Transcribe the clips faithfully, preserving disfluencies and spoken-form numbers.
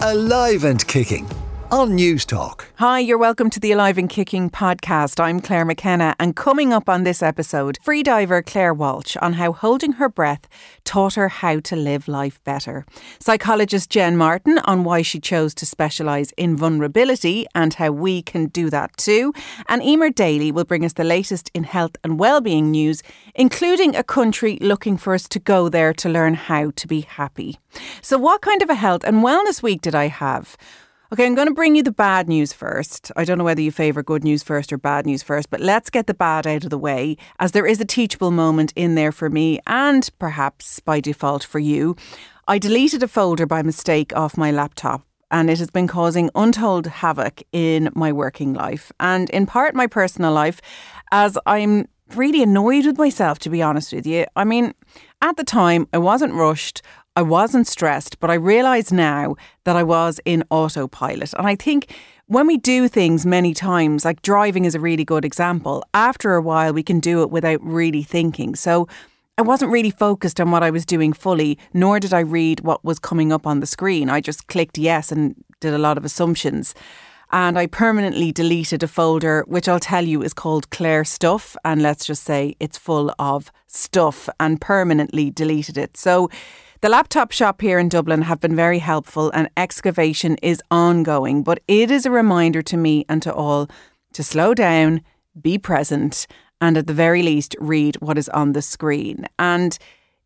Alive and Kicking on Newstalk. Hi, you're welcome to the Alive and Kicking podcast. I'm Claire McKenna, and coming up on this episode, freediver Claire Walsh on how holding her breath taught her how to live life better. Psychologist Jen Martin on why she chose to specialise in vulnerability and how we can do that too. And Eimear Daly will bring us the latest in health and wellbeing news, including a country looking for us to go there to learn how to be happy. So what kind of a health and wellness week did I have? OK, I'm going to bring you the bad news first. I don't know whether you favour good news first or bad news first, but let's get the bad out of the way, as there is a teachable moment in there for me and perhaps by default for you. I deleted a folder by mistake off my laptop, and it has been causing untold havoc in my working life and in part my personal life, as I'm really annoyed with myself, to be honest with you. I mean, at the time, I wasn't rushed. I wasn't stressed, but I realise now that I was in autopilot. And I think when we do things many times, like driving is a really good example, after a while we can do it without really thinking. So I wasn't really focused on what I was doing fully, nor did I read what was coming up on the screen. I just clicked yes and did a lot of assumptions. And I permanently deleted a folder, which I'll tell you is called Claire Stuff. And let's just say it's full of stuff, and permanently deleted it. So the laptop shop here in Dublin have been very helpful, and excavation is ongoing. But it is a reminder to me and to all to slow down, be present, and at the very least read what is on the screen. And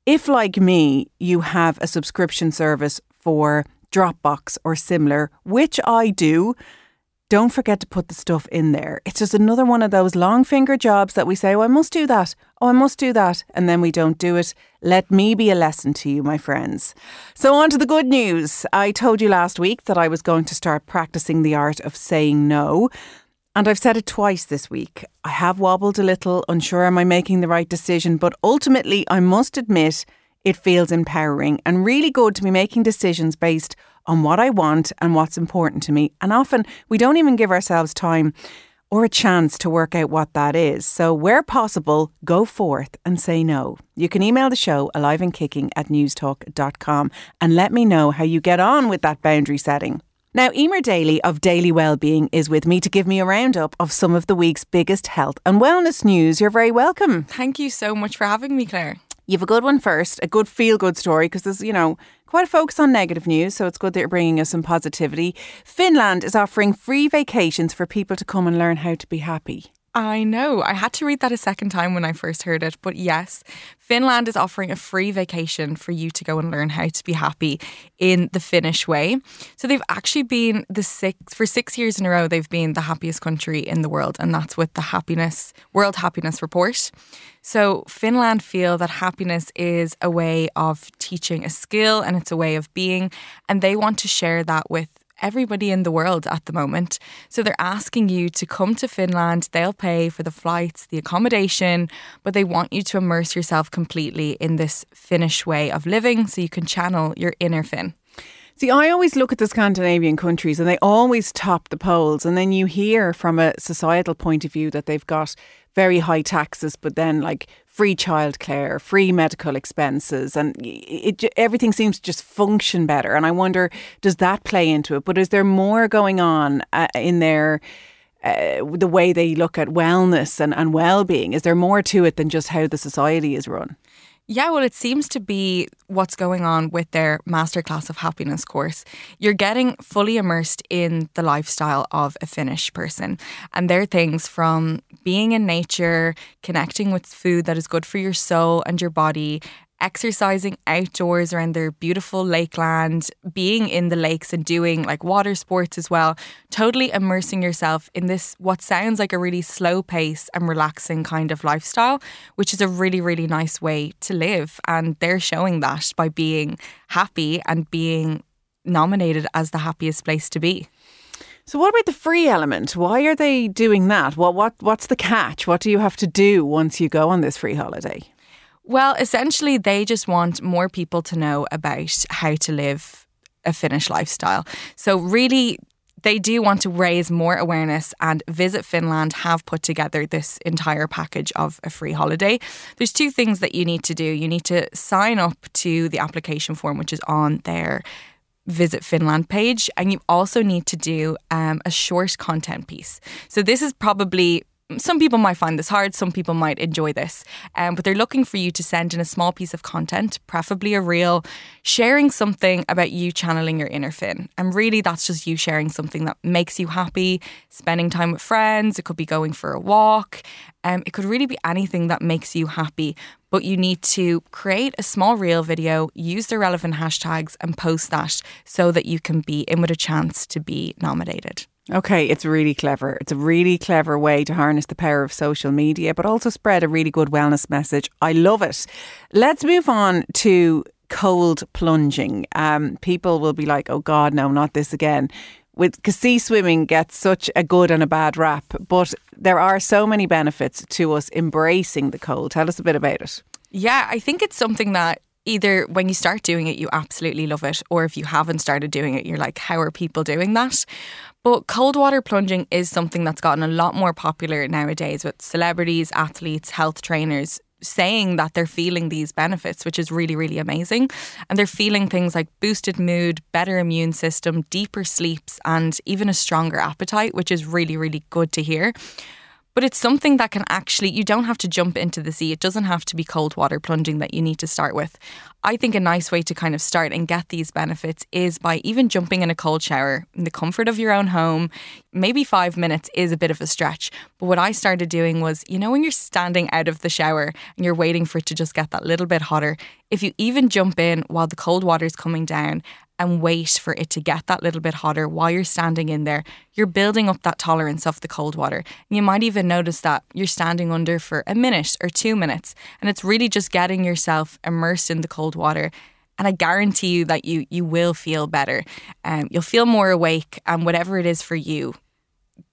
if, like me, you have a subscription service for Dropbox or similar, which I do, don't forget to put the stuff in there. It's just another one of those long finger jobs that we say, oh, I must do that. Oh, I must do that. And then we don't do it. Let me be a lesson to you, my friends. So on to the good news. I told you last week that I was going to start practicing the art of saying no. And I've said it twice this week. I have wobbled a little, unsure am I making the right decision. But ultimately, I must admit, it feels empowering and really good to be making decisions based on what I want and what's important to me. And often we don't even give ourselves time or a chance to work out what that is. So where possible, go forth and say no. You can email the show aliveandkicking at newstalk dot com and let me know how you get on with that boundary setting. Now, Eimear Daly of Daily Wellbeing is with me to give me a roundup of some of the week's biggest health and wellness news. You're very welcome. Thank you so much for having me, Claire. You have a good one first, a good feel-good story, because there's, you know, quite a focus on negative news, so it's good that you're bringing us some positivity. Finland is offering free vacations for people to come and learn how to be happy. I know. I had to read that a second time when I first heard it. But yes, Finland is offering a free vacation for you to go and learn how to be happy in the Finnish way. So they've actually been the six for six years in a row. They've been the happiest country in the world. And that's with the happiness World Happiness Report. So Finland feel that happiness is a way of teaching a skill, and it's a way of being. And they want to share that with everybody in the world at the moment. So they're asking you to come to Finland. They'll pay for the flights, the accommodation, but they want you to immerse yourself completely in this Finnish way of living so you can channel your inner Finn. See, I always look at the Scandinavian countries and they always top the polls. And then you hear from a societal point of view that they've got very high taxes, but then like free childcare, free medical expenses, and it, it, everything seems to just function better. And I wonder, does that play into it? But is there more going on uh, in their uh, the way they look at wellness and, and well-being? Is there more to it than just how the society is run? Yeah, well, it seems to be what's going on with their Masterclass of Happiness course. You're getting fully immersed in the lifestyle of a Finnish person. And there are things from being in nature, connecting with food that is good for your soul and your body, exercising outdoors around their beautiful lakeland, being in the lakes and doing like water sports as well, totally immersing yourself in this, what sounds like a really slow pace and relaxing kind of lifestyle, which is a really, really nice way to live. And they're showing that by being happy and being nominated as the happiest place to be. So what about the free element? Why are they doing that? What, what, what's the catch? What do you have to do once you go on this free holiday? Well, essentially, they just want more people to know about how to live a Finnish lifestyle. So really, they do want to raise more awareness, and Visit Finland have put together this entire package of a free holiday. There's two things that you need to do. You need to sign up to the application form, which is on their Visit Finland page, and you also need to do um, a short content piece. So this is probably, some people might find this hard, some people might enjoy this, um, but they're looking for you to send in a small piece of content, preferably a reel, sharing something about you channeling your inner Finn. And really that's just you sharing something that makes you happy, spending time with friends, it could be going for a walk, um, it could really be anything that makes you happy. But you need to create a small reel video, use the relevant hashtags and post that so that you can be in with a chance to be nominated. Okay, it's really clever. It's a really clever way to harness the power of social media, but also spread a really good wellness message. I love it. Let's move on to cold plunging. Um, people will be like, oh God, no, not this again. With, because sea swimming gets such a good and a bad rap, but there are so many benefits to us embracing the cold. Tell us a bit about it. Yeah, I think it's something that either when you start doing it, you absolutely love it, or if you haven't started doing it, you're like, how are people doing that? But cold water plunging is something that's gotten a lot more popular nowadays, with celebrities, athletes, health trainers saying that they're feeling these benefits, which is really, really amazing. And they're feeling things like boosted mood, better immune system, deeper sleeps, and even a stronger appetite, which is really, really good to hear. But it's something that can actually, you don't have to jump into the sea. It doesn't have to be cold water plunging that you need to start with. I think a nice way to kind of start and get these benefits is by even jumping in a cold shower in the comfort of your own home. Maybe five minutes is a bit of a stretch. But what I started doing was, you know, when you're standing out of the shower and you're waiting for it to just get that little bit hotter, if you even jump in while the cold water is coming down and wait for it to get that little bit hotter while you're standing in there, you're building up that tolerance of the cold water. And you might even notice that you're standing under for a minute or two minutes. And it's really just getting yourself immersed in the cold water. And I guarantee you that you you will feel better. Um, you'll feel more awake, and whatever it is for you,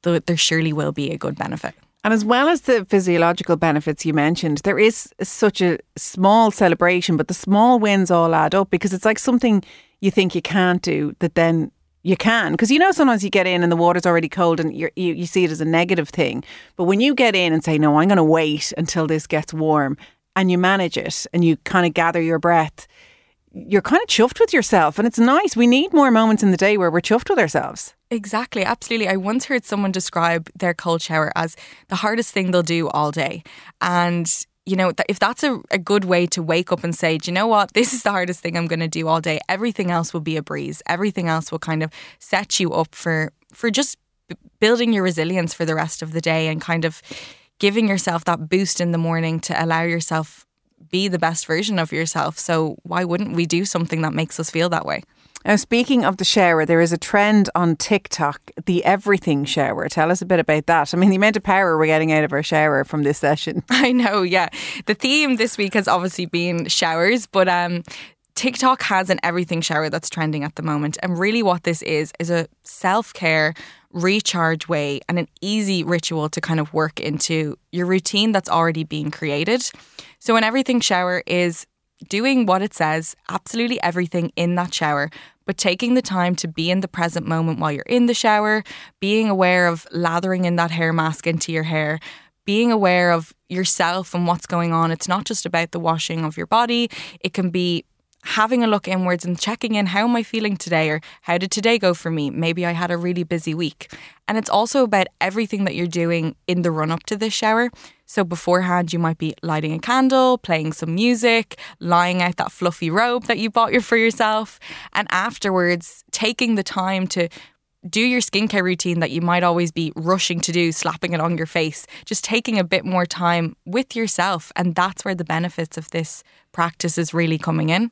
th- there surely will be a good benefit. And as well as the physiological benefits you mentioned, there is such a small celebration, but the small wins all add up, because it's like something you think you can't do that then you can. Because, you know, sometimes you get in and the water's already cold and you're, you you see it as a negative thing. But when you get in and say, no, I'm going to wait until this gets warm, and you manage it and you kind of gather your breath, you're kind of chuffed with yourself. And it's nice. We need more moments in the day where we're chuffed with ourselves. Exactly. Absolutely. I once heard someone describe their cold shower as the hardest thing they'll do all day. And you know, if that's a, a good way to wake up and say, do you know what, this is the hardest thing I'm going to do all day. Everything else will be a breeze. Everything else will kind of set you up for, for just building your resilience for the rest of the day, and kind of giving yourself that boost in the morning to allow yourself be the best version of yourself. So why wouldn't we do something that makes us feel that way? Now, speaking of the shower, there is a trend on TikTok, the everything shower. Tell us a bit about that. I mean, the amount of power we're getting out of our shower from this session. I know, yeah. The theme this week has obviously been showers, but um, TikTok has an everything shower that's trending at the moment. And really what this is, is a self-care recharge way and an easy ritual to kind of work into your routine that's already being created. So an everything shower is doing what it says, absolutely everything in that shower, but taking the time to be in the present moment while you're in the shower, being aware of lathering in that hair mask into your hair, being aware of yourself and what's going on. It's not just about the washing of your body. It can be having a look inwards and checking in, how am I feeling today, or how did today go for me? Maybe I had a really busy week. And it's also about everything that you're doing in the run up to this shower. So beforehand, you might be lighting a candle, playing some music, lying out that fluffy robe that you bought for yourself. And afterwards, taking the time to do your skincare routine that you might always be rushing to do, slapping it on your face, just taking a bit more time with yourself. And that's where the benefits of this practice is really coming in.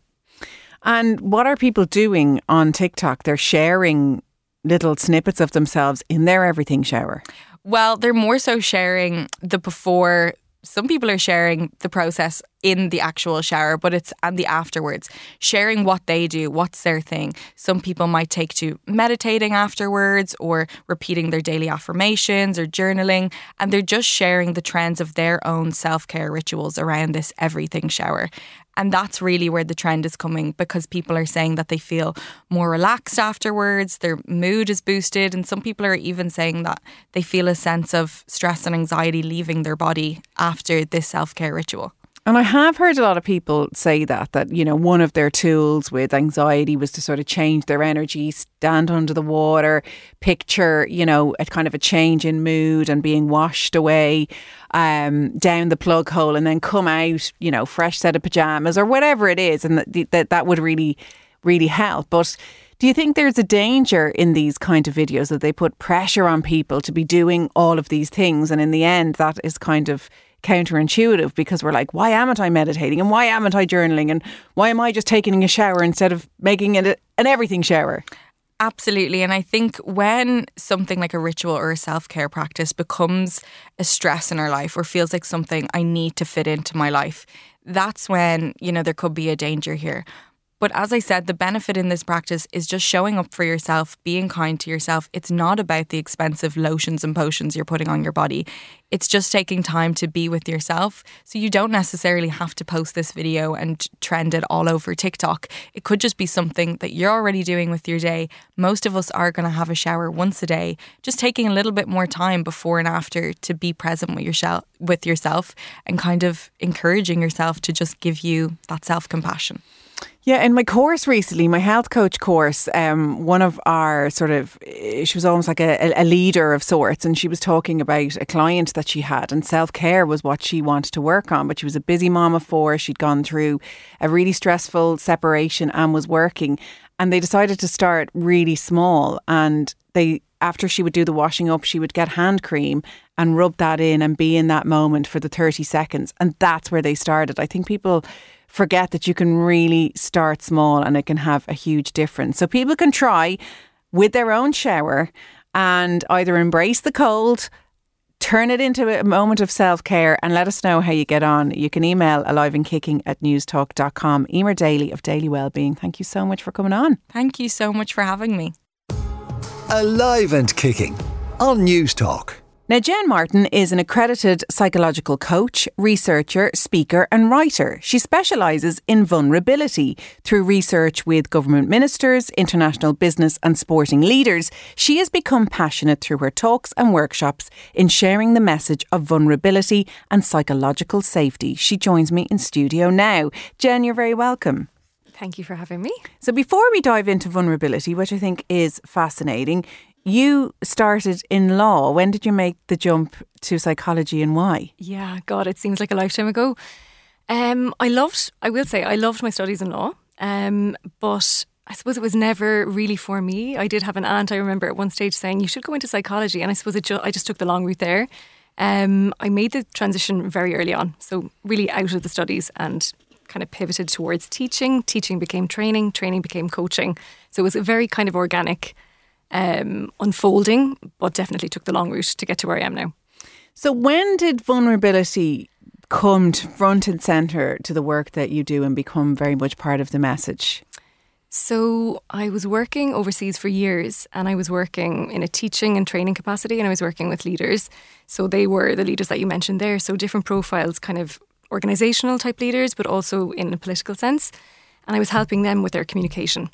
And what are people doing on TikTok? They're sharing little snippets of themselves in their everything shower. Well, they're more so sharing the before. Some people are sharing the process in the actual shower, but it's and the afterwards, sharing what they do, what's their thing. Some people might take to meditating afterwards, or repeating their daily affirmations, or journaling, and they're just sharing the trends of their own self-care rituals around this everything shower. And that's really where the trend is coming, because people are saying that they feel more relaxed afterwards, their mood is boosted, and some people are even saying that they feel a sense of stress and anxiety leaving their body after this self-care ritual. And I have heard a lot of people say that, that, you know, one of their tools with anxiety was to sort of change their energy, stand under the water, picture, you know, a kind of a change in mood and being washed away um, down the plug hole and then come out, you know, fresh set of pajamas or whatever it is. And that that, that would really, really help. But do you think there's a danger in these kind of videos that they put pressure on people to be doing all of these things? And in the end, that is kind of counterintuitive, because we're like, why am I meditating, and why am I journaling, and why am I just taking a shower instead of making it a, an everything shower? Absolutely. And I think when something like a ritual or a self-care practice becomes a stress in our life or feels like something I need to fit into my life, that's when, you know, there could be a danger here. But as I said, the benefit in this practice is just showing up for yourself, being kind to yourself. It's not about the expensive lotions and potions you're putting on your body. It's just taking time to be with yourself. So you don't necessarily have to post this video and trend it all over TikTok. It could just be something that you're already doing with your day. Most of us are going to have a shower once a day. Just taking a little bit more time before and after to be present with yourself, with yourself and kind of encouraging yourself to just give you that self-compassion. Yeah, in my course recently, my health coach course, um, one of our sort of, she was almost like a, a leader of sorts, and she was talking about a client that she had, and self-care was what she wanted to work on. But she was a busy mom of four. She'd gone through a really stressful separation and was working, and they decided to start really small. And they, after she would do the washing up, she would get hand cream and rub that in and be in that moment for the thirty seconds. And that's where they started. I think people forget that you can really start small and it can have a huge difference. So people can try with their own shower and either embrace the cold, turn it into a moment of self-care, and let us know how you get on. You can email aliveandkicking at newstalk dot com. Eimear Daly of Daily Wellbeing, thank you so much for coming on. Thank you so much for having me. Alive and Kicking on Newstalk. Now, Jen Martin is an accredited psychological coach, researcher, speaker and writer. She specialises in vulnerability through research with government ministers, international business and sporting leaders. She has become passionate through her talks and workshops in sharing the message of vulnerability and psychological safety. She joins me in studio now. Jen, you're very welcome. Thank you for having me. So before we dive into vulnerability, which I think is fascinating, you started in law. When did you make the jump to psychology and why? Yeah, God, it seems like a lifetime ago. Um, I loved, I will say, I loved my studies in law, um, but I suppose it was never really for me. I did have an aunt, I remember, at one stage saying, you should go into psychology. And I suppose it ju- I just took the long route there. Um, I made the transition very early on, so really out of the studies, and kind of pivoted towards teaching. Teaching became training, training became coaching. So it was a very kind of organic Um, unfolding, but definitely took the long route to get to where I am now. So when did vulnerability come to front and centre to the work that you do and become very much part of the message? So I was working overseas for years, and I was working in a teaching and training capacity, and I was working with leaders. So they were the leaders that you mentioned there. So different profiles, kind of organisational type leaders, but also in a political sense. And I was helping them with their communication.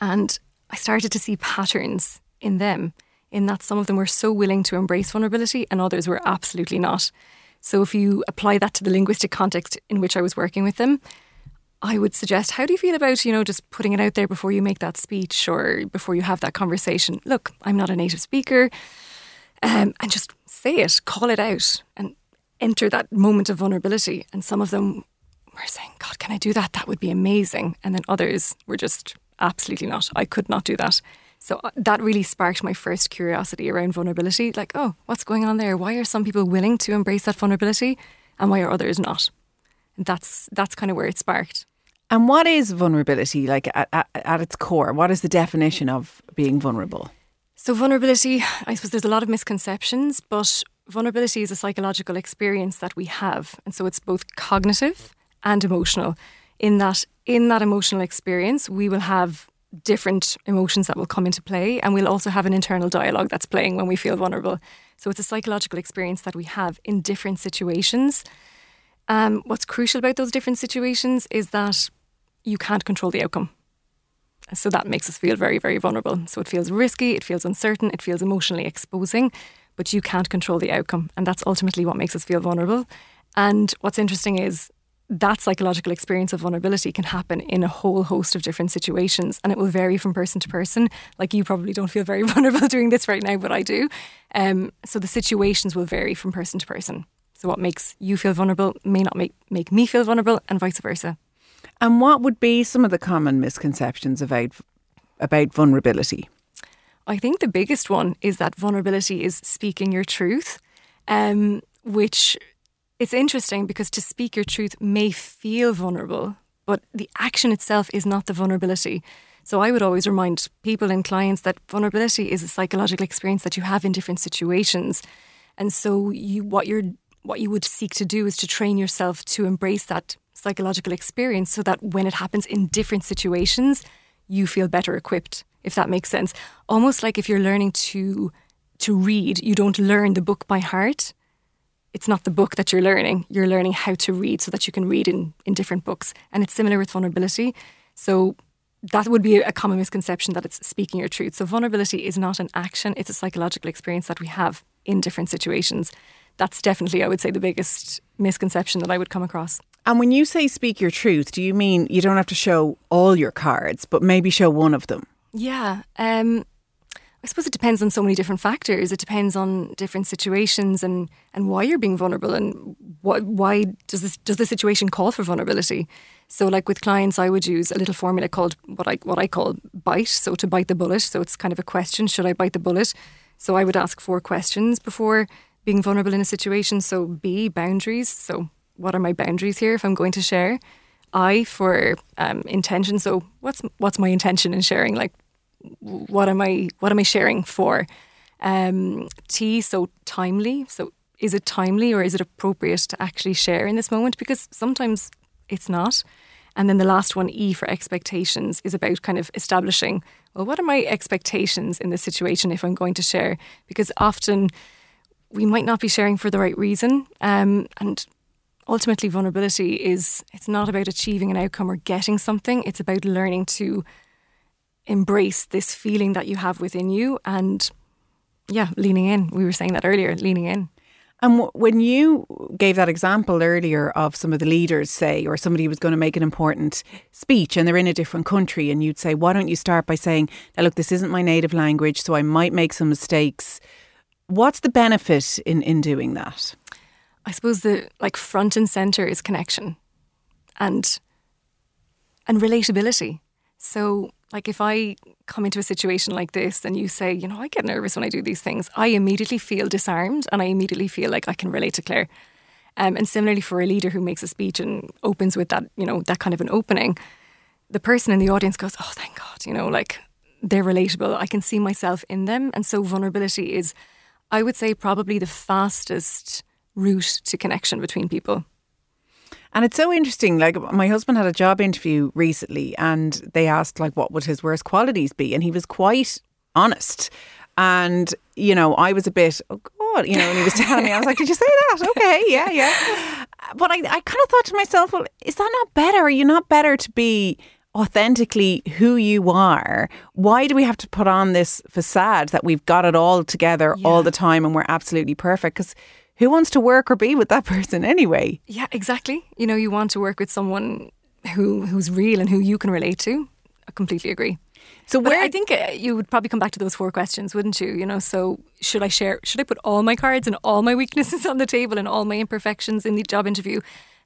And I started to see patterns in them, in that some of them were so willing to embrace vulnerability and others were absolutely not. So if you apply that to the linguistic context in which I was working with them, I would suggest, how do you feel about, you know, just putting it out there before you make that speech or before you have that conversation? Look, I'm not a native speaker. Um, and just say it, call it out, and enter that moment of vulnerability. And some of them were saying, God, can I do that? That would be amazing. And then others were just, absolutely not. I could not do that. So that really sparked my first curiosity around vulnerability. Like, oh, what's going on there? Why are some people willing to embrace that vulnerability and why are others not? And that's that's kind of where it sparked. And what is vulnerability like at, at, at its core? What is the definition of being vulnerable? So vulnerability, I suppose there's a lot of misconceptions, but vulnerability is a psychological experience that we have. And so it's both cognitive and emotional, in that in that emotional experience, we will have different emotions that will come into play, and we'll also have an internal dialogue that's playing when we feel vulnerable. So it's a psychological experience that we have in different situations. Um, what's crucial about those different situations is that you can't control the outcome. So that makes us feel very, very vulnerable. So it feels risky, it feels uncertain, it feels emotionally exposing, but you can't control the outcome. And that's ultimately what makes us feel vulnerable. And what's interesting is that psychological experience of vulnerability can happen in a whole host of different situations, and it will vary from person to person. Like, you probably don't feel very vulnerable doing this right now, but I do. Um, so the situations will vary from person to person. So what makes you feel vulnerable may not make, make me feel vulnerable, and vice versa. And what would be some of the common misconceptions about, about vulnerability? I think the biggest one is that vulnerability is speaking your truth, um, which... It's interesting because to speak your truth may feel vulnerable, but the action itself is not the vulnerability. So I would always remind people and clients that vulnerability is a psychological experience that you have in different situations. And so you, what you're, what you would seek to do is to train yourself to embrace that psychological experience so that when it happens in different situations, you feel better equipped, if that makes sense. Almost like if you're learning to to read, you don't learn the book by heart. It's not the book that you're learning. You're learning how to read so that you can read in, in different books. And it's similar with vulnerability. So that would be a common misconception, that it's speaking your truth. So vulnerability is not an action. It's a psychological experience that we have in different situations. That's definitely, I would say, the biggest misconception that I would come across. And when you say speak your truth, do you mean you don't have to show all your cards, but maybe show one of them? Yeah. Um I suppose it depends on so many different factors. It depends on different situations and, and why you're being vulnerable and what, why does this does the situation call for vulnerability. So like with clients, I would use a little formula called what I what I call bite. So to bite the bullet. So it's kind of a question. Should I bite the bullet? So I would ask four questions before being vulnerable in a situation. So B, boundaries. So what are my boundaries here if I'm going to share? I, for um, intention. So what's what's my intention in sharing? Like, What am I? What am I sharing for? Um, T, so timely. So is it timely or is it appropriate to actually share in this moment? Because sometimes it's not. And then the last one, E, for expectations, is about kind of establishing, well, what are my expectations in this situation if I'm going to share? Because often we might not be sharing for the right reason. Um, and ultimately, vulnerability is it's not about achieving an outcome or getting something. It's about learning to embrace this feeling that you have within you and, yeah, leaning in. We were saying that earlier, leaning in. And w- when you gave that example earlier of some of the leaders, say, or somebody was going to make an important speech and they're in a different country, and you'd say, why don't you start by saying, now, look, this isn't my native language, so I might make some mistakes. What's the benefit in, in doing that? I suppose the like front and centre is connection and and relatability. So like if I come into a situation like this and you say, you know, I get nervous when I do these things, I immediately feel disarmed and I immediately feel like I can relate to Claire. Um, and similarly for a leader who makes a speech and opens with that, you know, that kind of an opening, the person in the audience goes, oh, thank God, you know, like they're relatable. I can see myself in them. And so vulnerability is, I would say, probably the fastest route to connection between people. And it's so interesting, like my husband had a job interview recently and they asked like what would his worst qualities be, and he was quite honest. And, you know, I was a bit, oh God, you know, and he was telling me, I was like, did you say that? Okay, yeah, yeah. But I, I kind of thought to myself, well, is that not better? Are you not better to be authentically who you are? Why do we have to put on this facade that we've got it all together yeah. all the time and we're absolutely perfect? Because who wants to work or be with that person anyway? Yeah, exactly. You know, you want to work with someone who who's real and who you can relate to. I completely agree. So where I think you would probably come back to those four questions, wouldn't you? You know, so should I share? Should I put all my cards and all my weaknesses on the table and all my imperfections in the job interview?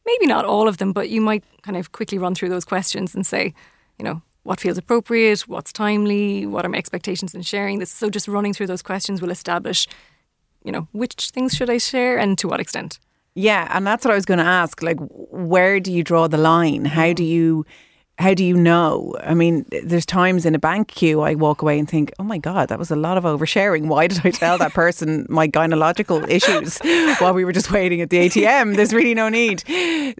Maybe not all of them, but you might kind of quickly run through those questions and say, you know, what feels appropriate? What's timely? What are my expectations in sharing this? So just running through those questions will establish, you know, which things should I share and to what extent? Yeah, and that's what I was going to ask. Like, where do you draw the line? How do you, how do you know? I mean, there's times in a bank queue I walk away and think, oh my God, that was a lot of oversharing. Why did I tell that person my gynecological issues while we were just waiting at the A T M? There's really no need.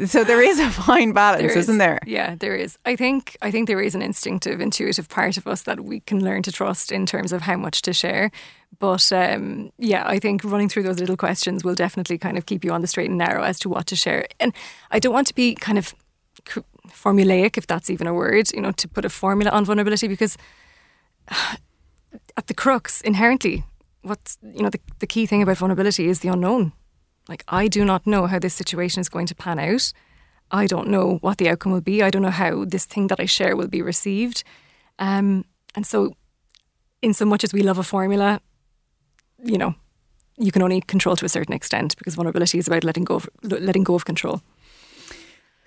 So there is a fine balance, there is, isn't there? Yeah, there is. I think I think there is an instinctive, intuitive part of us that we can learn to trust in terms of how much to share. But um, yeah, I think running through those little questions will definitely kind of keep you on the straight and narrow as to what to share. And I don't want to be kind of formulaic, if that's even a word, you know, to put a formula on vulnerability, because at the crux, inherently, what's, you know, the, the key thing about vulnerability is the unknown. Like, I do not know how this situation is going to pan out. I don't know what the outcome will be. I don't know how this thing that I share will be received. Um, and so in so much as we love a formula, you know, you can only control to a certain extent, because vulnerability is about letting go of, letting go of control.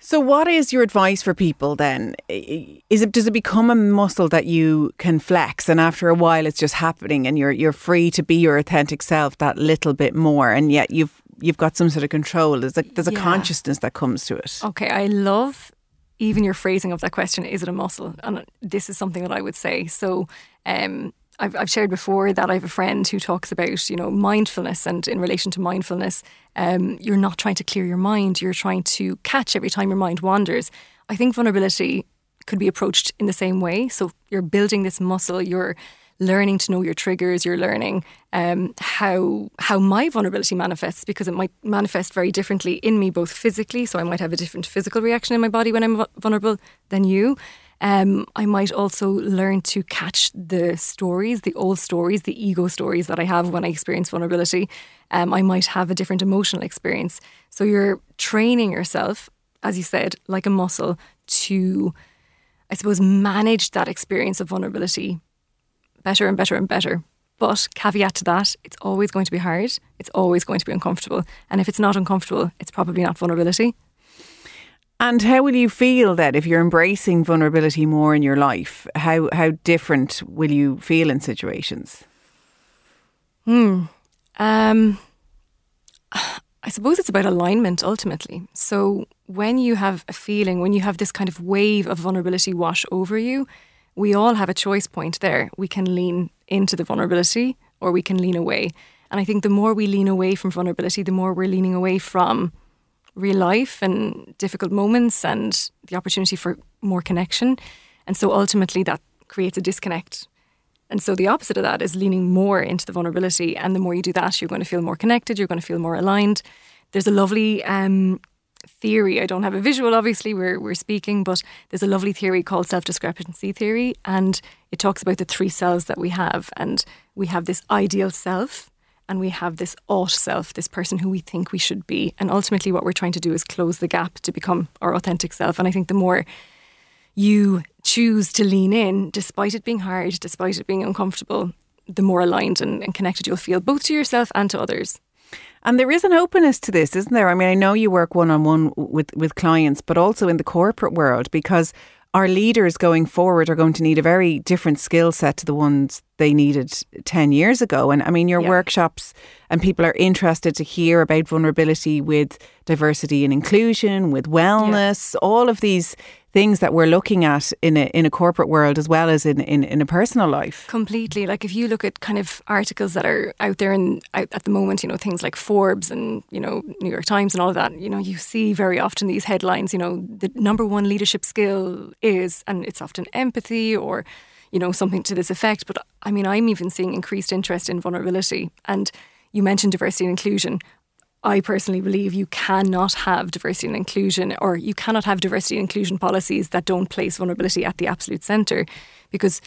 So what is your advice for people then? Is it, does it become a muscle that you can flex, and after a while it's just happening and you're you're free to be your authentic self that little bit more, and yet you've you've got some sort of control? There's a, there's a yeah. consciousness that comes to it. Okay, I love even your phrasing of that question, is it a muscle? And this is something that I would say. So um, I've, I've shared before that I have a friend who talks about, you know, mindfulness, and in relation to mindfulness, um, you're not trying to clear your mind, you're trying to catch every time your mind wanders. I think vulnerability could be approached in the same way. So you're building this muscle, you're learning to know your triggers, you're learning um, how how my vulnerability manifests, because it might manifest very differently in me, both physically, so I might have a different physical reaction in my body when I'm vulnerable than you. Um, I might also learn to catch the stories, the old stories, the ego stories that I have when I experience vulnerability. Um, I might have a different emotional experience. So you're training yourself, as you said, like a muscle, to, I suppose, manage that experience of vulnerability better and better and better. But caveat to that, it's always going to be hard. It's always going to be uncomfortable. And if it's not uncomfortable, it's probably not vulnerability. And how will you feel that if you're embracing vulnerability more in your life? How how different will you feel in situations? Hmm. Um, I suppose it's about alignment ultimately. So when you have a feeling, when you have this kind of wave of vulnerability wash over you, we all have a choice point there. We can lean into the vulnerability or we can lean away. And I think the more we lean away from vulnerability, the more we're leaning away from real life and difficult moments and the opportunity for more connection. And so ultimately that creates a disconnect. And so the opposite of that is leaning more into the vulnerability. And the more you do that, you're going to feel more connected. You're going to feel more aligned. There's a lovely um, theory. I don't have a visual, obviously, we're, we're speaking, but there's a lovely theory called self-discrepancy theory. And it talks about the three selves that we have. And we have this ideal self, and we have this ought self, this person who we think we should be. And ultimately what we're trying to do is close the gap to become our authentic self. And I think the more you choose to lean in, despite it being hard, despite it being uncomfortable, the more aligned and, and connected you'll feel, both to yourself and to others. And there is an openness to this, isn't there? I mean, I know you work one-on-one with, with clients, but also in the corporate world, because our leaders going forward are going to need a very different skill set to the ones they needed ten years ago. And I mean, your yeah. workshops, and people are interested to hear about vulnerability with diversity and inclusion, with wellness, yeah. all of these things that we're looking at in a, in a corporate world as well as in, in, in a personal life. Completely. Like if you look at kind of articles that are out there and out at the moment, you know, things like Forbes and, you know, New York Times and all of that, you know, you see very often these headlines, you know, the number one leadership skill is, and it's often empathy or, you know, something to this effect. But I mean, I'm even seeing increased interest in vulnerability. And you mentioned diversity and inclusion. I personally believe you cannot have diversity and inclusion, or you cannot have diversity and inclusion policies that don't place vulnerability at the absolute centre. Because,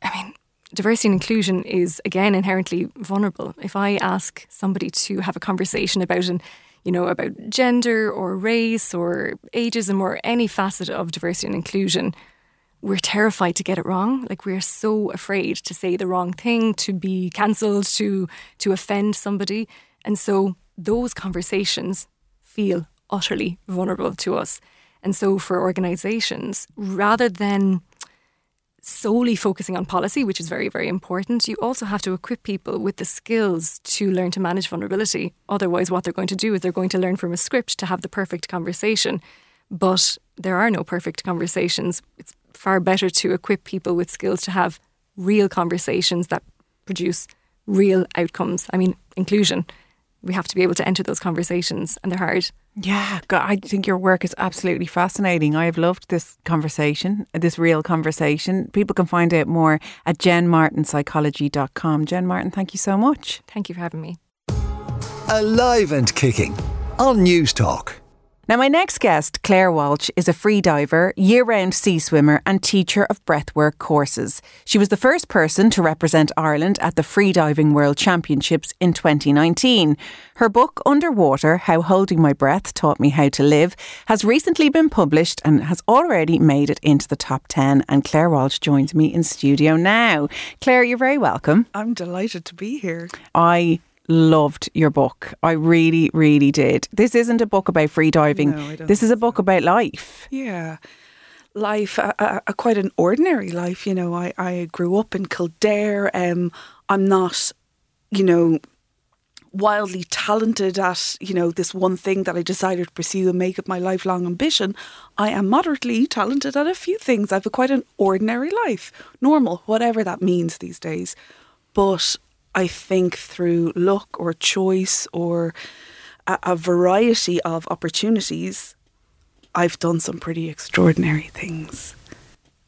I mean, diversity and inclusion is, again, inherently vulnerable. If I ask somebody to have a conversation about an you know, about gender or race or ageism or any facet of diversity and inclusion, we're terrified to get it wrong. Like we're so afraid to say the wrong thing, to be cancelled, to to offend somebody. And so those conversations feel utterly vulnerable to us. And so for organisations, rather than solely focusing on policy, which is very, very important, you also have to equip people with the skills to learn to manage vulnerability. Otherwise, what they're going to do is they're going to learn from a script to have the perfect conversation. But there are no perfect conversations. It's far better to equip people with skills to have real conversations that produce real outcomes. I mean, inclusion. We have to be able to enter those conversations, and they're hard. Yeah, God, I think your work is absolutely fascinating. I have loved this conversation, this real conversation. People can find out more at jen martin psychology dot com. Jen Martin, thank you so much. Thank you for having me. Alive and kicking on Newstalk. Now, my next guest, Claire Walsh, is a freediver, year-round sea swimmer and teacher of breathwork courses. She was the first person to represent Ireland at the Freediving World Championships in twenty nineteen. Her book, Underwater, How Holding My Breath Taught Me How to Live, has recently been published and has already made it into the top ten. And Claire Walsh joins me in studio now. Claire, you're very welcome. I'm delighted to be here. I... loved your book. I really, really did. This isn't a book about freediving. No, I don't this is a book so. about life. Yeah. Life, a, a, a quite an ordinary life. You know, I, I grew up in Kildare. Um, I'm not, you know, wildly talented at, you know, this one thing that I decided to pursue and make it my lifelong ambition. I am moderately talented at a few things. I have a quite an ordinary life. Normal, whatever that means these days. But I think through luck or choice or a, a variety of opportunities, I've done some pretty extraordinary things.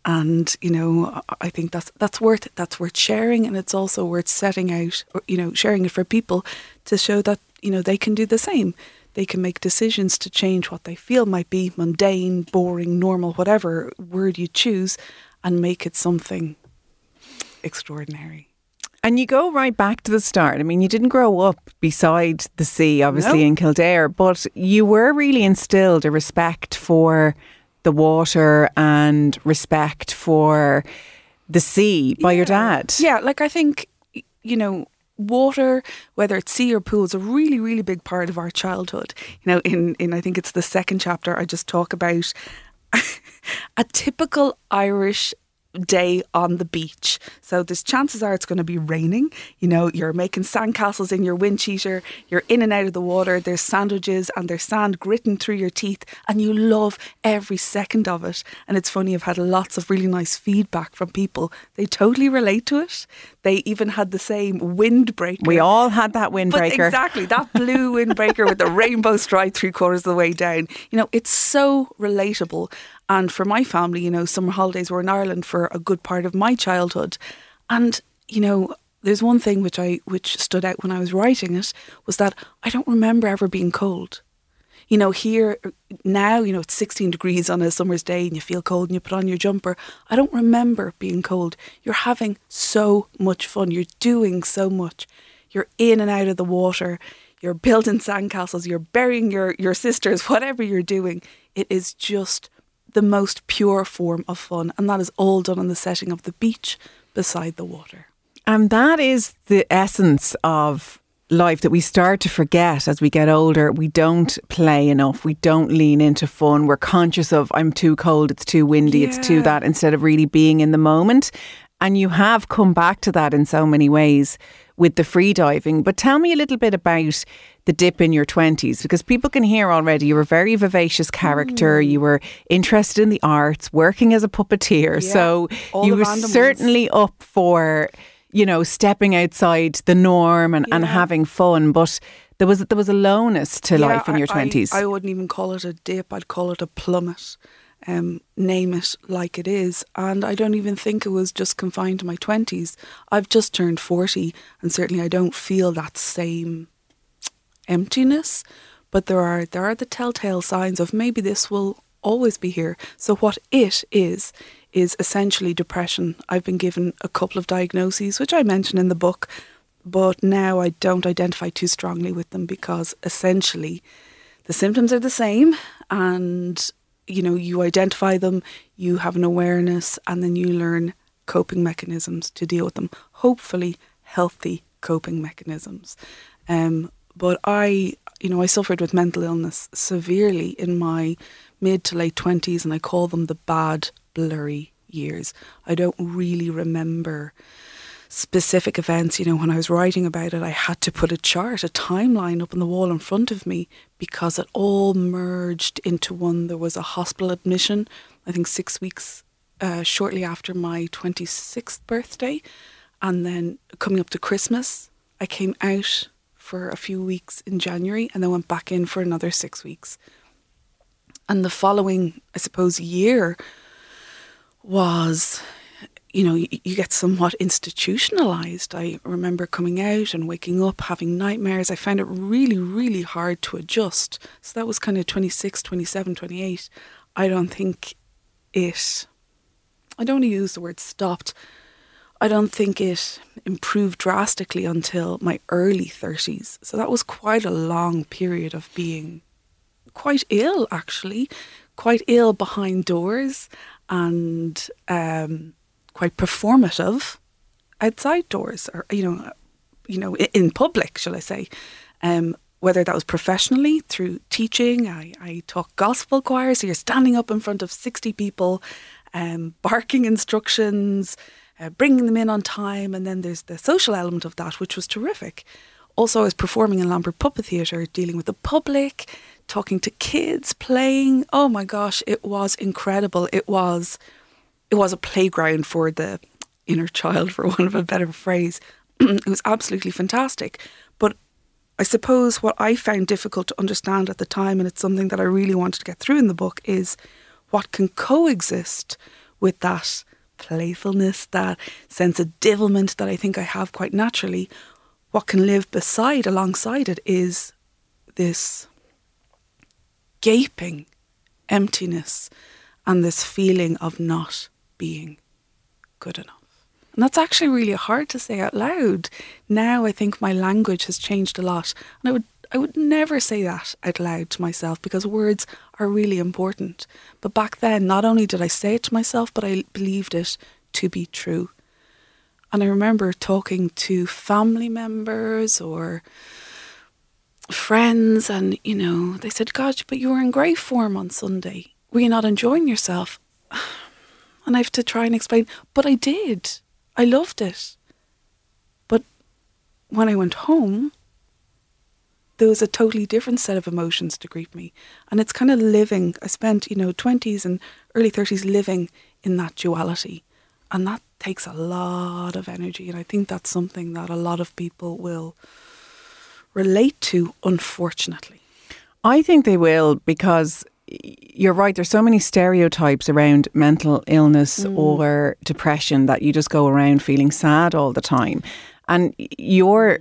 And, you know, I think that's that's worth that's worth sharing. And it's also worth setting out, or, you know, sharing it for people to show that, you know, they can do the same. They can make decisions to change what they feel might be mundane, boring, normal, whatever word you choose, and make it something extraordinary. And you go right back to the start. I mean, you didn't grow up beside the sea, obviously, no. in Kildare, but you were really instilled a respect for the water and respect for the sea by yeah. your dad. Yeah, like I think, you know, water, whether it's sea or pool, is a really, really big part of our childhood. You know, in, in I think it's the second chapter, I just talk about a typical Irish day on the beach. So there's chances are it's going to be raining. You know, you're making sandcastles in your wind cheater. You're in and out of the water. There's sandwiches and there's sand gritting through your teeth, and you love every second of it. And it's funny, I've had lots of really nice feedback from people. They totally relate to it. They even had the same windbreaker. We all had that windbreaker. But exactly, that blue windbreaker with the rainbow stripe three quarters of the way down. You know, it's so relatable. And for my family, you know, summer holidays were in Ireland for a good part of my childhood. And, you know, there's one thing which I which stood out when I was writing it was that I don't remember ever being cold. You know, here now, you know, it's sixteen degrees on a summer's day and you feel cold and you put on your jumper. I don't remember being cold. You're having so much fun. You're doing so much. You're in and out of the water. You're building sandcastles. You're burying your, your sisters, whatever you're doing. It is just the most pure form of fun. And that is all done on the setting of the beach beside the water. And that is the essence of life that we start to forget as we get older. We don't play enough. We don't lean into fun. We're conscious of, I'm too cold, it's too windy, yeah. it's too that, instead of really being in the moment. And you have come back to that in so many ways with the freediving. But tell me a little bit about the dip in your twenties, because people can hear already you were a very vivacious character. Mm. You were interested in the arts, working as a puppeteer. Yeah. So All you were certainly up for, you know, stepping outside the norm and, yeah. and having fun. But there was there was a lowness to yeah, life in your twenties. I, I wouldn't even call it a dip. I'd call it a plummet. Um, name it like it is. And I don't even think it was just confined to my twenties. I've just turned forty, and certainly I don't feel that same emptiness. But there are there are the telltale signs of maybe this will always be here. So what it is, is essentially depression. I've been given a couple of diagnoses, which I mention in the book, but now I don't identify too strongly with them because essentially the symptoms are the same, and you know, you identify them, you have an awareness, and then you learn coping mechanisms to deal with them. Hopefully healthy coping mechanisms. Um, but I, you know, I suffered with mental illness severely in my mid to late twenties, and I call them the bad, blurry years. I don't really remember specific events. You know, when I was writing about it, I had to put a chart, a timeline up on the wall in front of me because it all merged into one. There was a hospital admission, I think six weeks uh, shortly after my twenty-sixth birthday. And then coming up to Christmas, I came out for a few weeks in January and then went back in for another six weeks. And the following, I suppose, year was, you know, you, you get somewhat institutionalized. I remember coming out and waking up, having nightmares. I found it really, really hard to adjust. So that was kind of twenty-six, twenty-seven, twenty-eight. I don't think it, I don't want to use the word stopped. I don't think it improved drastically until my early thirties. So that was quite a long period of being quite ill, actually, quite ill behind doors and um, quite performative outside doors, or, you know, you know, in public, shall I say, um, whether that was professionally through teaching. I, I taught gospel choir, so you're standing up in front of sixty people, um, barking instructions, Uh, bringing them in on time, and then there's the social element of that, which was terrific. Also, I was performing in Lambert Puppet Theatre, dealing with the public, talking to kids, playing. Oh my gosh, it was incredible. It was, it was a playground for the inner child, for want of a better phrase. It was absolutely fantastic. But I suppose what I found difficult to understand at the time, and it's something that I really wanted to get through in the book, is what can coexist with that playfulness, that sense of divilment that I think I have quite naturally. What can live beside, alongside it, is this gaping emptiness and this feeling of not being good enough. And that's actually really hard to say out loud. Now I think my language has changed a lot, and I would I would never say that out loud to myself, because words are really important. But back then, not only did I say it to myself, but I believed it to be true. And I remember talking to family members or friends, and, you know, they said, "God, but you were in great form on Sunday. Were you not enjoying yourself?" And I have to try and explain, but I did. I loved it. But when I went home, there was a totally different set of emotions to greet me. And it's kind of living. I spent, you know, twenties and early thirties living in that duality. And that takes a lot of energy. And I think that's something that a lot of people will relate to, unfortunately. I think they will, because you're right. There's so many stereotypes around mental illness mm. or depression that you just go around feeling sad all the time. And you're...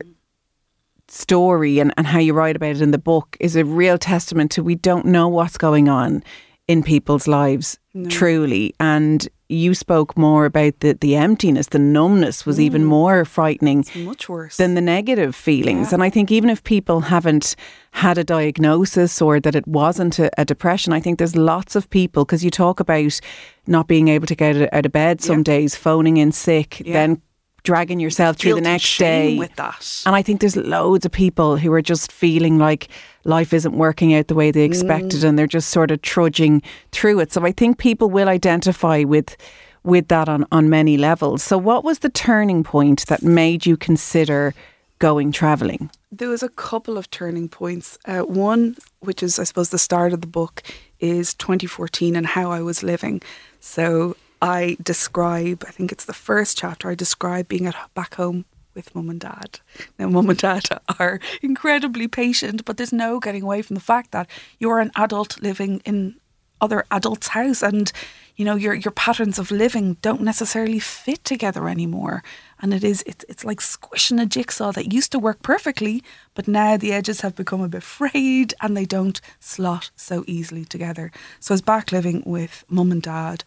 story and, and how you write about it in the book is a real testament to, we don't know what's going on in people's lives, no. truly. And you spoke more about the, the emptiness, the numbness was mm. even more frightening. It's much worse than the negative feelings. Yeah. And I think even if people haven't had a diagnosis or that it wasn't a, a depression, I think there's lots of people, because you talk about not being able to get out of bed some yeah. days, phoning in sick, yeah. then dragging yourself through the next day with that. And I think there's loads of people who are just feeling like life isn't working out the way they expected mm. and they're just sort of trudging through it. So I think people will identify with with that on, on many levels. So what was the turning point that made you consider going travelling? There was a couple of turning points. Uh, one, which is I suppose the start of the book, is twenty fourteen and how I was living. So I describe, I think it's the first chapter, I describe being at back home with mum and dad. Now, mum and dad are incredibly patient, but there's no getting away from the fact that you're an adult living in other adults' house, and, you know, your your patterns of living don't necessarily fit together anymore. And it is, it's, it's like squishing a jigsaw that used to work perfectly, but now the edges have become a bit frayed and they don't slot so easily together. So I was back living with mum and dad.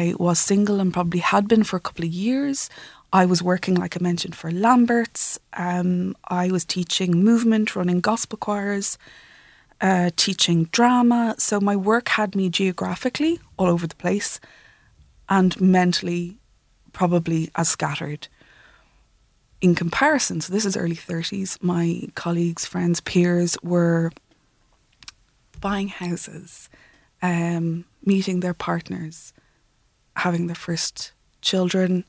I was single and probably had been for a couple of years. I was working, like I mentioned, for Lambert's. Um, I was teaching movement, running gospel choirs, uh, teaching drama. So my work had me geographically all over the place and mentally probably as scattered. In comparison, so this is early thirties, my colleagues, friends, peers were buying houses, um, meeting their partners, having their first children,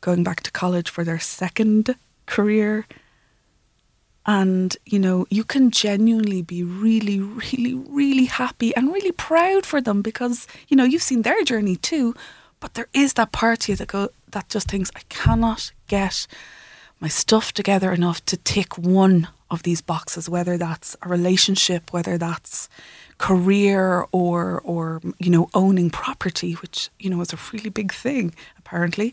going back to college for their second career. And, you know, you can genuinely be really, really, really happy and really proud for them because, you know, you've seen their journey too. But there is that part of you that, go, that just thinks, I cannot get my stuff together enough to tick one of these boxes, whether that's a relationship, whether that's career, or, or you know, owning property, which, you know, is a really big thing, apparently.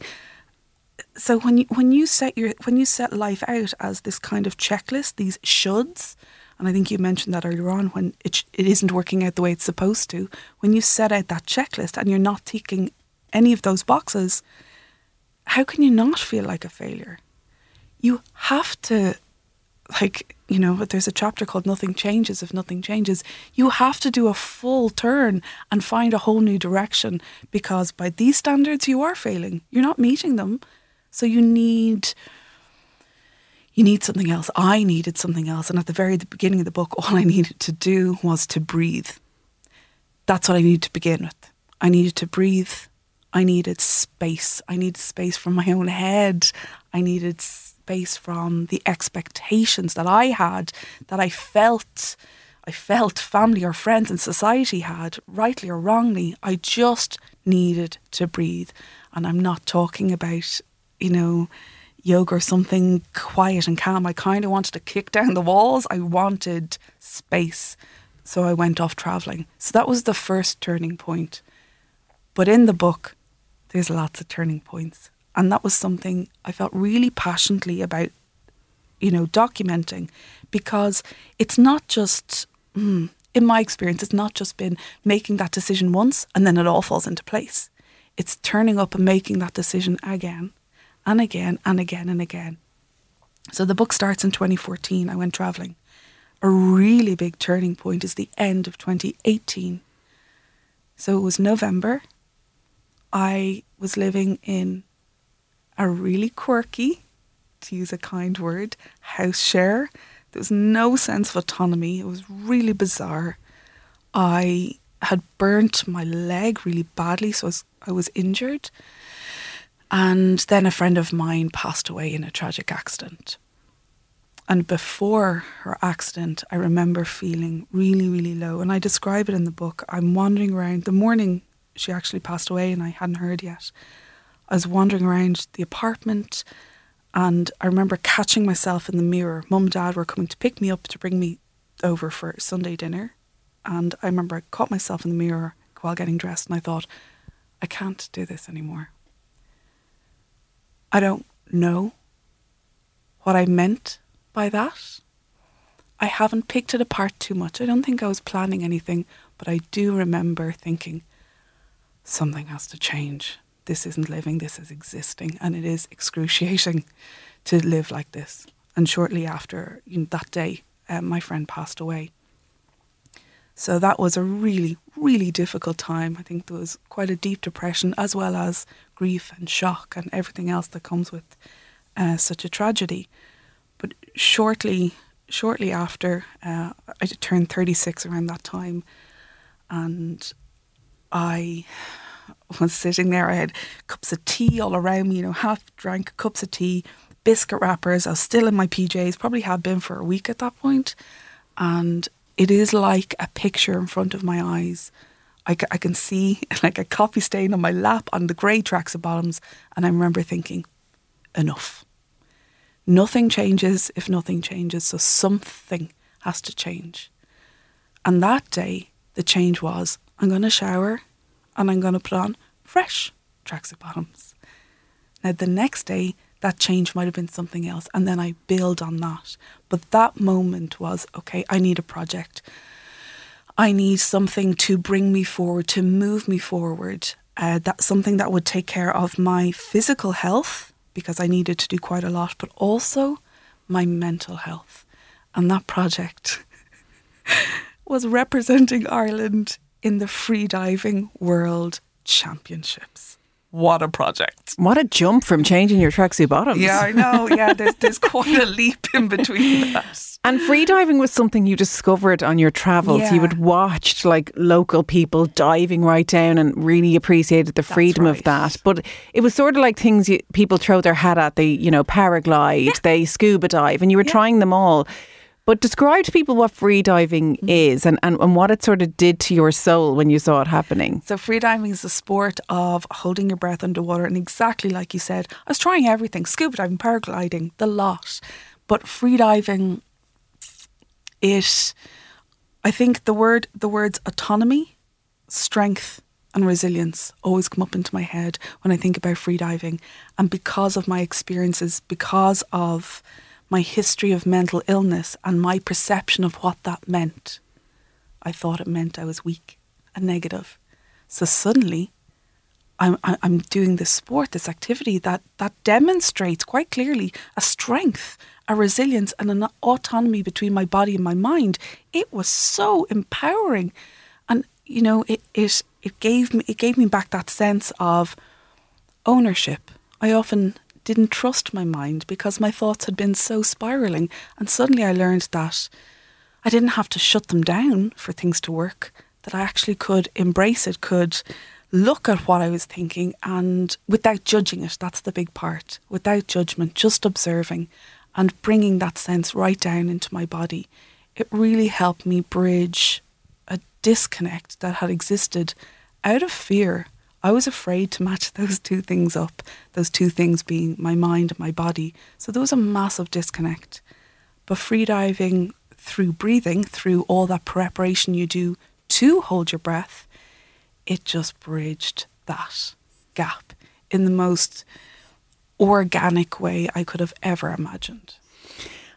So when you, when you set your when you set life out as this kind of checklist, these shoulds, and I think you mentioned that earlier on, when it it isn't working out the way it's supposed to, when you set out that checklist and you're not ticking any of those boxes, how can you not feel like a failure? You have to, like, you know, there's a chapter called Nothing Changes If Nothing Changes. You have to do a full turn and find a whole new direction, because by these standards, you are failing. You're not meeting them. So you need, you need something else. I needed something else. And at the very beginning of the book, all I needed to do was to breathe. That's what I needed to begin with. I needed to breathe. I needed space. I needed space from my own head. I needed space from the expectations that I had, that I felt, I felt family or friends and society had, rightly or wrongly. I just needed to breathe. And I'm not talking about, you know, yoga or something quiet and calm. I kind of wanted to kick down the walls. I wanted space. So I went off traveling. So that was the first turning point. But in the book, there's lots of turning points. And that was something I felt really passionately about, you know, documenting, because it's not just, in my experience, it's not just been making that decision once and then it all falls into place. It's turning up and making that decision again and again and again and again. So the book starts in twenty fourteen. I went traveling. A really big turning point is the end of twenty eighteen. So it was November. I was living in a really quirky, to use a kind word, house share. There was no sense of autonomy. It was really bizarre. I had burnt my leg really badly, so I was, I was injured. And then a friend of mine passed away in a tragic accident. And before her accident, I remember feeling really, really low. And I describe it in the book. I'm wandering around. The morning she actually passed away and I hadn't heard yet. I was wandering around the apartment and I remember catching myself in the mirror. Mum and Dad were coming to pick me up to bring me over for Sunday dinner. And I remember I caught myself in the mirror while getting dressed and I thought, I can't do this anymore. I don't know what I meant by that. I haven't picked it apart too much. I don't think I was planning anything, but I do remember thinking, something has to change. This isn't living, this is existing, and it is excruciating to live like this. And shortly after, you know, that day, um, my friend passed away. So that was a really, really difficult time. I think there was quite a deep depression, as well as grief and shock and everything else that comes with uh, such a tragedy. But shortly, shortly after, uh, I turned thirty-six around that time, and I was sitting there. I had cups of tea all around me, you know, half drank cups of tea, biscuit wrappers. I was still in my P Js, probably had been for a week at that point. And it is like a picture in front of my eyes. I, c- I can see like a coffee stain on my lap, on the grey tracks of bottoms. And I remember thinking, enough. Nothing changes if nothing changes. So something has to change. And that day, the change was, I'm going to shower and I'm going to put on fresh tracksuit bottoms. Now, the next day, that change might have been something else. And then I build on that. But that moment was, okay, I need a project. I need something to bring me forward, to move me forward. Uh, that's something that would take care of my physical health, because I needed to do quite a lot, but also my mental health. And that project was representing Ireland in the Freediving World Championships. What a project. What a jump from changing your tracksuit bottoms. Yeah, I know. Yeah, there's, there's quite a leap in between that. And freediving was something you discovered on your travels. Yeah. You had watched like local people diving right down and really appreciated the freedom right. of that. But it was sort of like things you, people throw their hat at. They, you know, paraglide, yeah. they scuba dive, and you were yeah. trying them all. But describe to people what freediving is and, and, and what it sort of did to your soul when you saw it happening. So freediving is the sport of holding your breath underwater. And exactly like you said, I was trying everything. Scuba diving, paragliding, the lot. But freediving it, I think the word, the words autonomy, strength and resilience always come up into my head when I think about freediving. And because of my experiences, because of my history of mental illness and my perception of what that meant, I thought it meant I was weak and negative. So suddenly I'm I'm doing this sport, this activity that, that demonstrates quite clearly a strength, a resilience and an autonomy between my body and my mind. It was so empowering. And, you know, it it, it gave me it gave me back that sense of ownership. I often didn't trust my mind because my thoughts had been so spiralling, and suddenly I learned that I didn't have to shut them down for things to work, that I actually could embrace it, could look at what I was thinking, and without judging it. That's the big part, without judgment, just observing and bringing that sense right down into my body. It really helped me bridge a disconnect that had existed out of fear. I was afraid to match those two things up, those two things being my mind and my body. So there was a massive disconnect. But freediving, through breathing, through all that preparation you do to hold your breath, it just bridged that gap in the most organic way I could have ever imagined.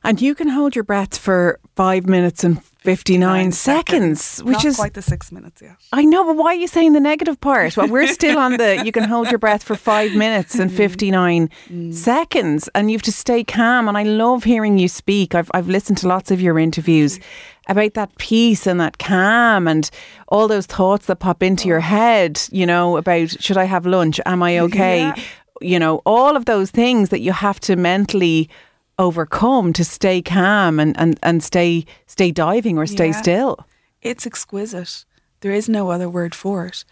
And you can hold your breath for five minutes and fifty-nine seconds, seconds, which Not is quite the six minutes yet. I know, but why are you saying the negative part? Well, we're still on the you can hold your breath for five minutes and fifty-nine mm. seconds, and you have to stay calm. And I love hearing you speak. I've I've listened to lots of your interviews about that peace and that calm and all those thoughts that pop into your head, you know, about should I have lunch? Am I okay? Yeah. You know, all of those things that you have to mentally overcome to stay calm and, and, and stay stay diving or stay yeah. still. It's exquisite. There is no other word for it.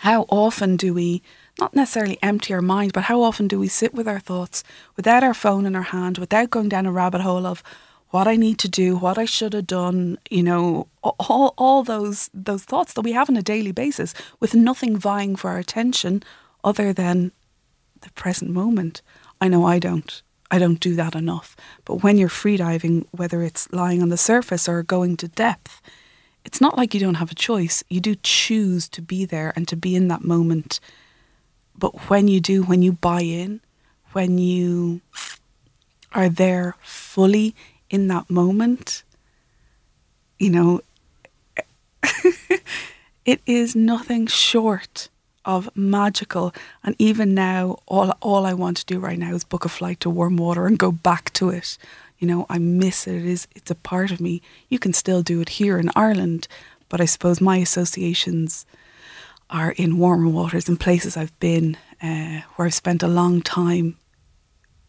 How often do we, not necessarily empty our mind, but how often do we sit with our thoughts without our phone in our hand, without going down a rabbit hole of what I need to do, what I should have done, you know, all all those those thoughts that we have on a daily basis, with nothing vying for our attention other than the present moment. I know I don't. I don't do that enough. But when you're freediving, whether it's lying on the surface or going to depth, it's not like you don't have a choice. You do choose to be there and to be in that moment. But when you do, when you buy in, when you are there fully in that moment, you know, it is nothing short of magical. And even now, all all I want to do right now is book a flight to warm water and go back to it. You know, I miss it. It is, it's a part of me. You can still do it here in Ireland, but I suppose my associations are in warmer waters and places I've been uh, where I've spent a long time,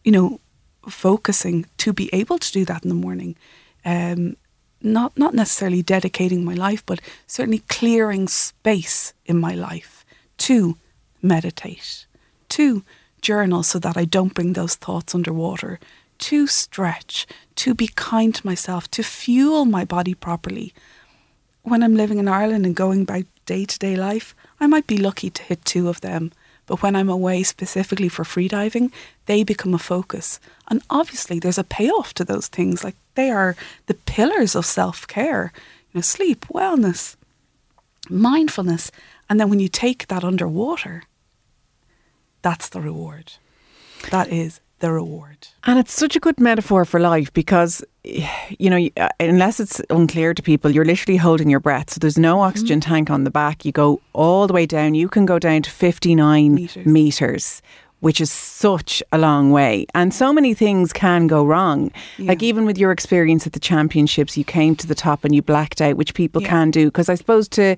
you know, focusing to be able to do that in the morning. Um, not not necessarily dedicating my life, but certainly clearing space in my life to meditate, to journal so that I don't bring those thoughts underwater, to stretch, to be kind to myself, to fuel my body properly. When I'm living in Ireland and going about day-to-day life, I might be lucky to hit two of them. But when I'm away specifically for freediving, they become a focus. And obviously there's a payoff to those things. Like, they are the pillars of self-care. You know, sleep, wellness, mindfulness. And then when you take that underwater, that's the reward. That is the reward. And it's such a good metaphor for life because, you know, unless it's unclear to people, you're literally holding your breath. So there's no oxygen mm-hmm. tank on the back. You go all the way down. You can go down to fifty-nine meters. meters. Which is such a long way. And so many things can go wrong. Yeah. Like even with your experience at the championships, you came to the top and you blacked out, which people yeah. can do. Because I suppose to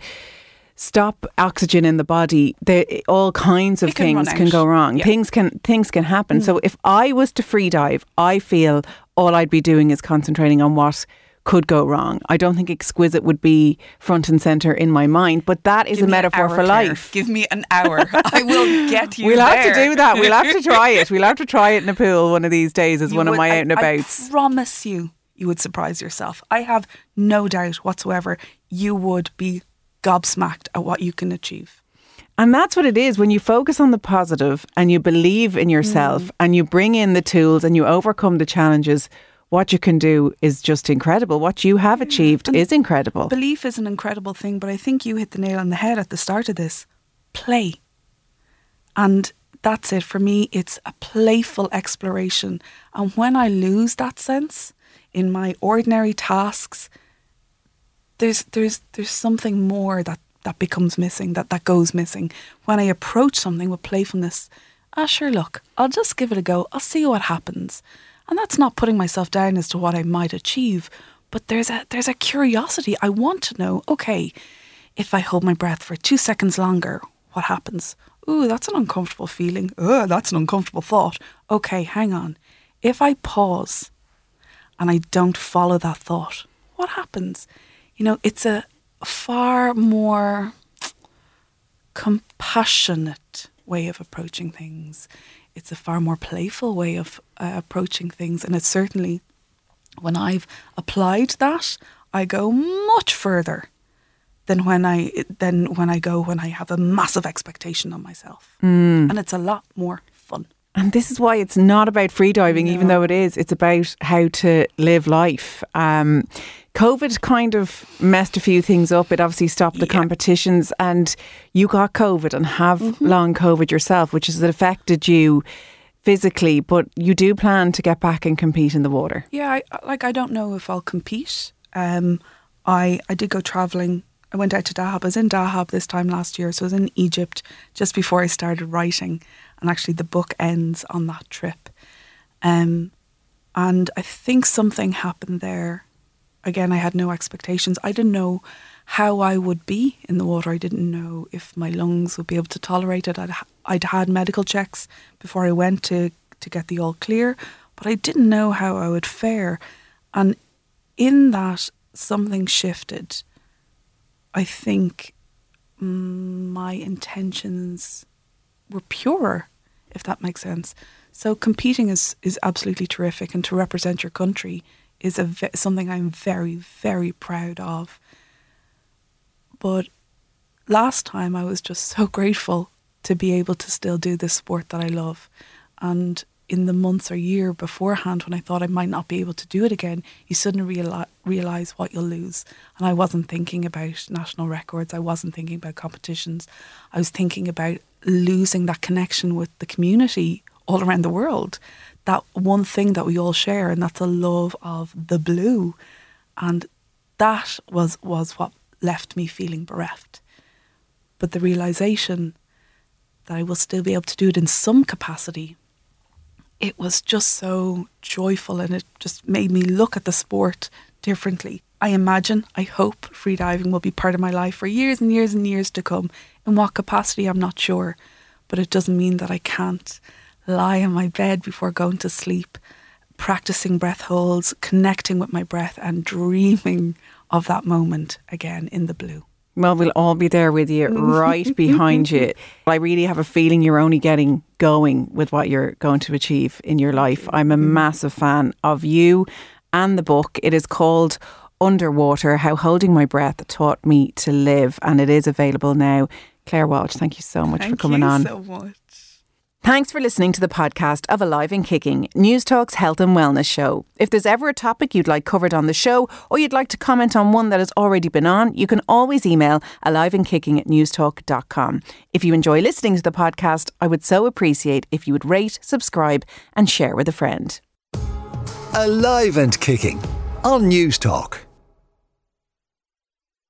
stop oxygen in the body, the, all kinds of can things can go wrong. Yeah. Things can things can happen. Mm. So if I was to free dive, I feel all I'd be doing is concentrating on what could go wrong. I don't think exquisite would be front and centre in my mind, but that is a metaphor for life. Give me an hour. I will get you We'll have to do that. We'll have to try it. We'll have to try it in a pool one of these days as one of my out and abouts. I promise you, you would surprise yourself. I have no doubt whatsoever you would be gobsmacked at what you can achieve. And that's what it is. When you focus on the positive and you believe in yourself mm. and you bring in the tools and you overcome the challenges, what you can do is just incredible. What you have achieved and is incredible. Belief is an incredible thing, but I think you hit the nail on the head at the start of this. Play. And that's it. For me, it's a playful exploration. And when I lose that sense in my ordinary tasks, there's there's there's something more that, that becomes missing, that, that goes missing. When I approach something with playfulness, ah, sure, look, I'll just give it a go. I'll see what happens. And that's not putting myself down as to what I might achieve, but there's a there's a curiosity. I want to know, okay, if I hold my breath for two seconds longer, what happens? Ooh, that's an uncomfortable feeling. Oh, that's an uncomfortable thought. Okay, hang on. If I pause and I don't follow that thought, what happens? You know, it's a far more compassionate way of approaching things. It's a far more playful way of uh, approaching things. And it's certainly, when I've applied that, I go much further than when I than when I go when I have a massive expectation on myself. Mm. And it's a lot more fun. And this is why it's not about freediving, no. even though it is. It's about how to live life. Um, COVID kind of messed a few things up. It obviously stopped the yeah. competitions, and you got COVID and have mm-hmm. long COVID yourself, which has affected you physically, but you do plan to get back and compete in the water. Yeah, I, like I don't know if I'll compete. Um, I, I did go travelling. I went out to Dahab. I was in Dahab this time last year, so I was in Egypt just before I started writing. And actually the book ends on that trip. Um, and I think something happened there. Again, I had no expectations. I didn't know how I would be in the water. I didn't know if my lungs would be able to tolerate it. I'd, I'd had medical checks before I went to, to get the all clear, but I didn't know how I would fare. And in that, something shifted. I think my intentions were purer, if that makes sense. So competing is, is absolutely terrific, and to represent your country is a ve- something I'm very, very proud of. But last time I was just so grateful to be able to still do this sport that I love. And in the months or year beforehand, when I thought I might not be able to do it again, you suddenly reali- realise what you'll lose. And I wasn't thinking about national records. I wasn't thinking about competitions. I was thinking about losing that connection with the community all around the world. That one thing that we all share, and that's a love of the blue. And that was, was what left me feeling bereft. But the realisation that I will still be able to do it in some capacity, it was just so joyful, and it just made me look at the sport differently. I imagine, I hope, freediving will be part of my life for years and years and years to come. In what capacity, I'm not sure. But it doesn't mean that I can't lie in my bed before going to sleep, practicing breath holds, connecting with my breath, and dreaming of that moment again in the blue. Well, we'll all be there with you, right behind you. I really have a feeling you're only getting going with what you're going to achieve in your life. I'm a massive fan of you and the book. It is called Underwater, How Holding My Breath Taught Me to Live, and it is available now. Claire Walsh, thank you so much thank for coming on. Thank you so much. Thanks for listening to the podcast of Alive and Kicking, Newstalk's health and wellness show. If there's ever a topic you'd like covered on the show, or you'd like to comment on one that has already been on, you can always email aliveandkicking at newstalk dot com. If you enjoy listening to the podcast, I would so appreciate if you would rate, subscribe and share with a friend. Alive and Kicking on Newstalk.